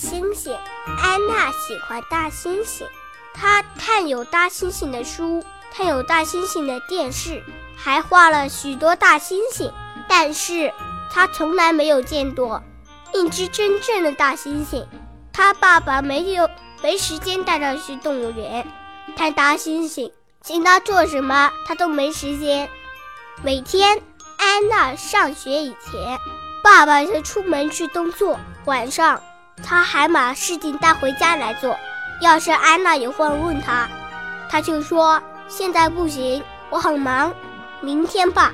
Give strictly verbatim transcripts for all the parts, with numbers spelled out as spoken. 猩猩。安娜喜欢大猩猩，她看有大猩猩的书，看有大猩猩的电视，还画了许多大猩猩，但是她从来没有见过一只真正的大猩猩。她爸爸没有没时间带她去动物园看大猩猩，请她做什么她都没时间。每天安娜上学以前，爸爸就出门去工作，晚上他还把事情带回家来做。要是安娜有话问他，他就说现在不行，我很忙，明天吧。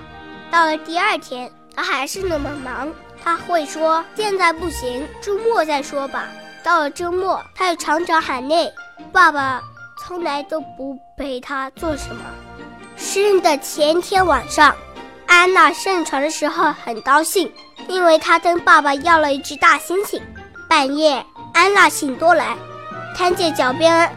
到了第二天他还是那么忙，他会说现在不行，周末再说吧。到了周末他又常常喊累，爸爸从来都不陪他做什么。生日的前天晚上，安娜上床的时候很高兴，因为她跟爸爸要了一只大猩猩。半夜安娜醒过来，看见脚边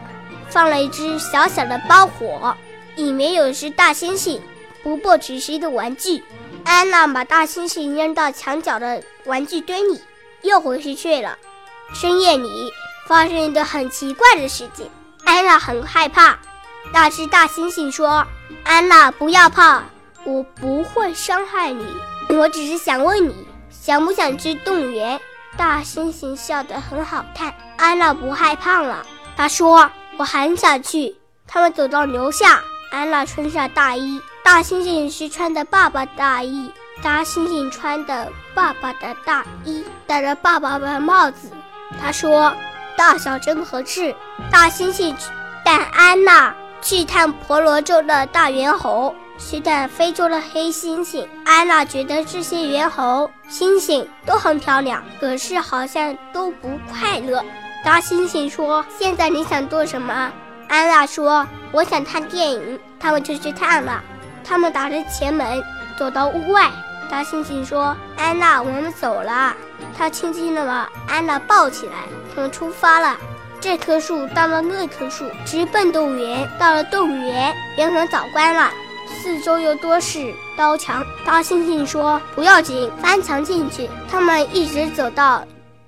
放了一只小小的包火，里面有只大猩猩，不过只是一个玩具。安娜把大猩猩扔到墙角的玩具堆里，又回去睡了。深夜里发生一个很奇怪的事情，安娜很害怕。那只大猩猩说：安娜不要怕，我不会伤害你，我只是想问你想不想去动物园。大猩猩笑得很好看，安娜不害怕了。她说我很想去。他们走到楼下，安娜穿上大衣，大猩猩是穿着爸爸大衣，大猩猩穿着爸爸的大衣，戴着爸爸的帽子。她说大小真合适。大猩猩带安娜去看婆罗洲的大猿猴，去看非洲的黑猩猩。安娜觉得这些猿猴、猩猩都很漂亮，可是好像都不快乐。大猩猩说：现在你想做什么？安娜说：我想看电影。他们就去看了。他们打着前门走到屋外，大猩猩说：安娜，我们走了。他轻轻地把安娜抱起来，他们出发了。这棵树到了那棵树，直奔动物园。到了动物园，园门早关了，四周又多是高墙。大猩猩说不要紧，翻墙进去。他们一直走到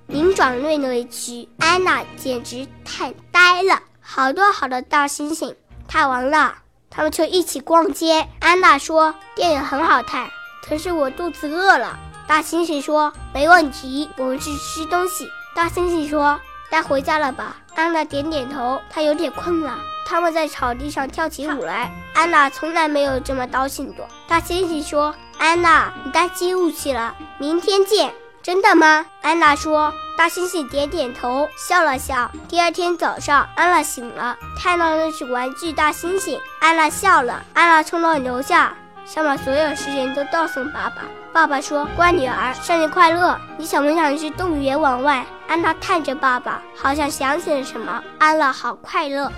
灵长类那一区，安娜简直太呆了，好多好多大猩猩，太玩了。他们就一起逛街。安娜说电影很好看，可是我肚子饿了。大猩猩说没问题，我们去吃东西。大猩猩说带回家了吧。安娜点点头，她有点困了。他们在草地上跳起舞来，安娜从来没有这么高兴过。大猩猩说：安娜，你带机务去了，明天见。真的吗？安娜说。大猩猩点点头，笑了笑。第二天早上，安娜醒了，看到那是玩具大猩猩，安娜笑了。安娜冲到楼下，想把所有事情都告诉爸爸。爸爸说：乖女儿，生日快乐，你想不想去动物园玩玩？安娜看着爸爸，好像想起了什么。安娜好快乐。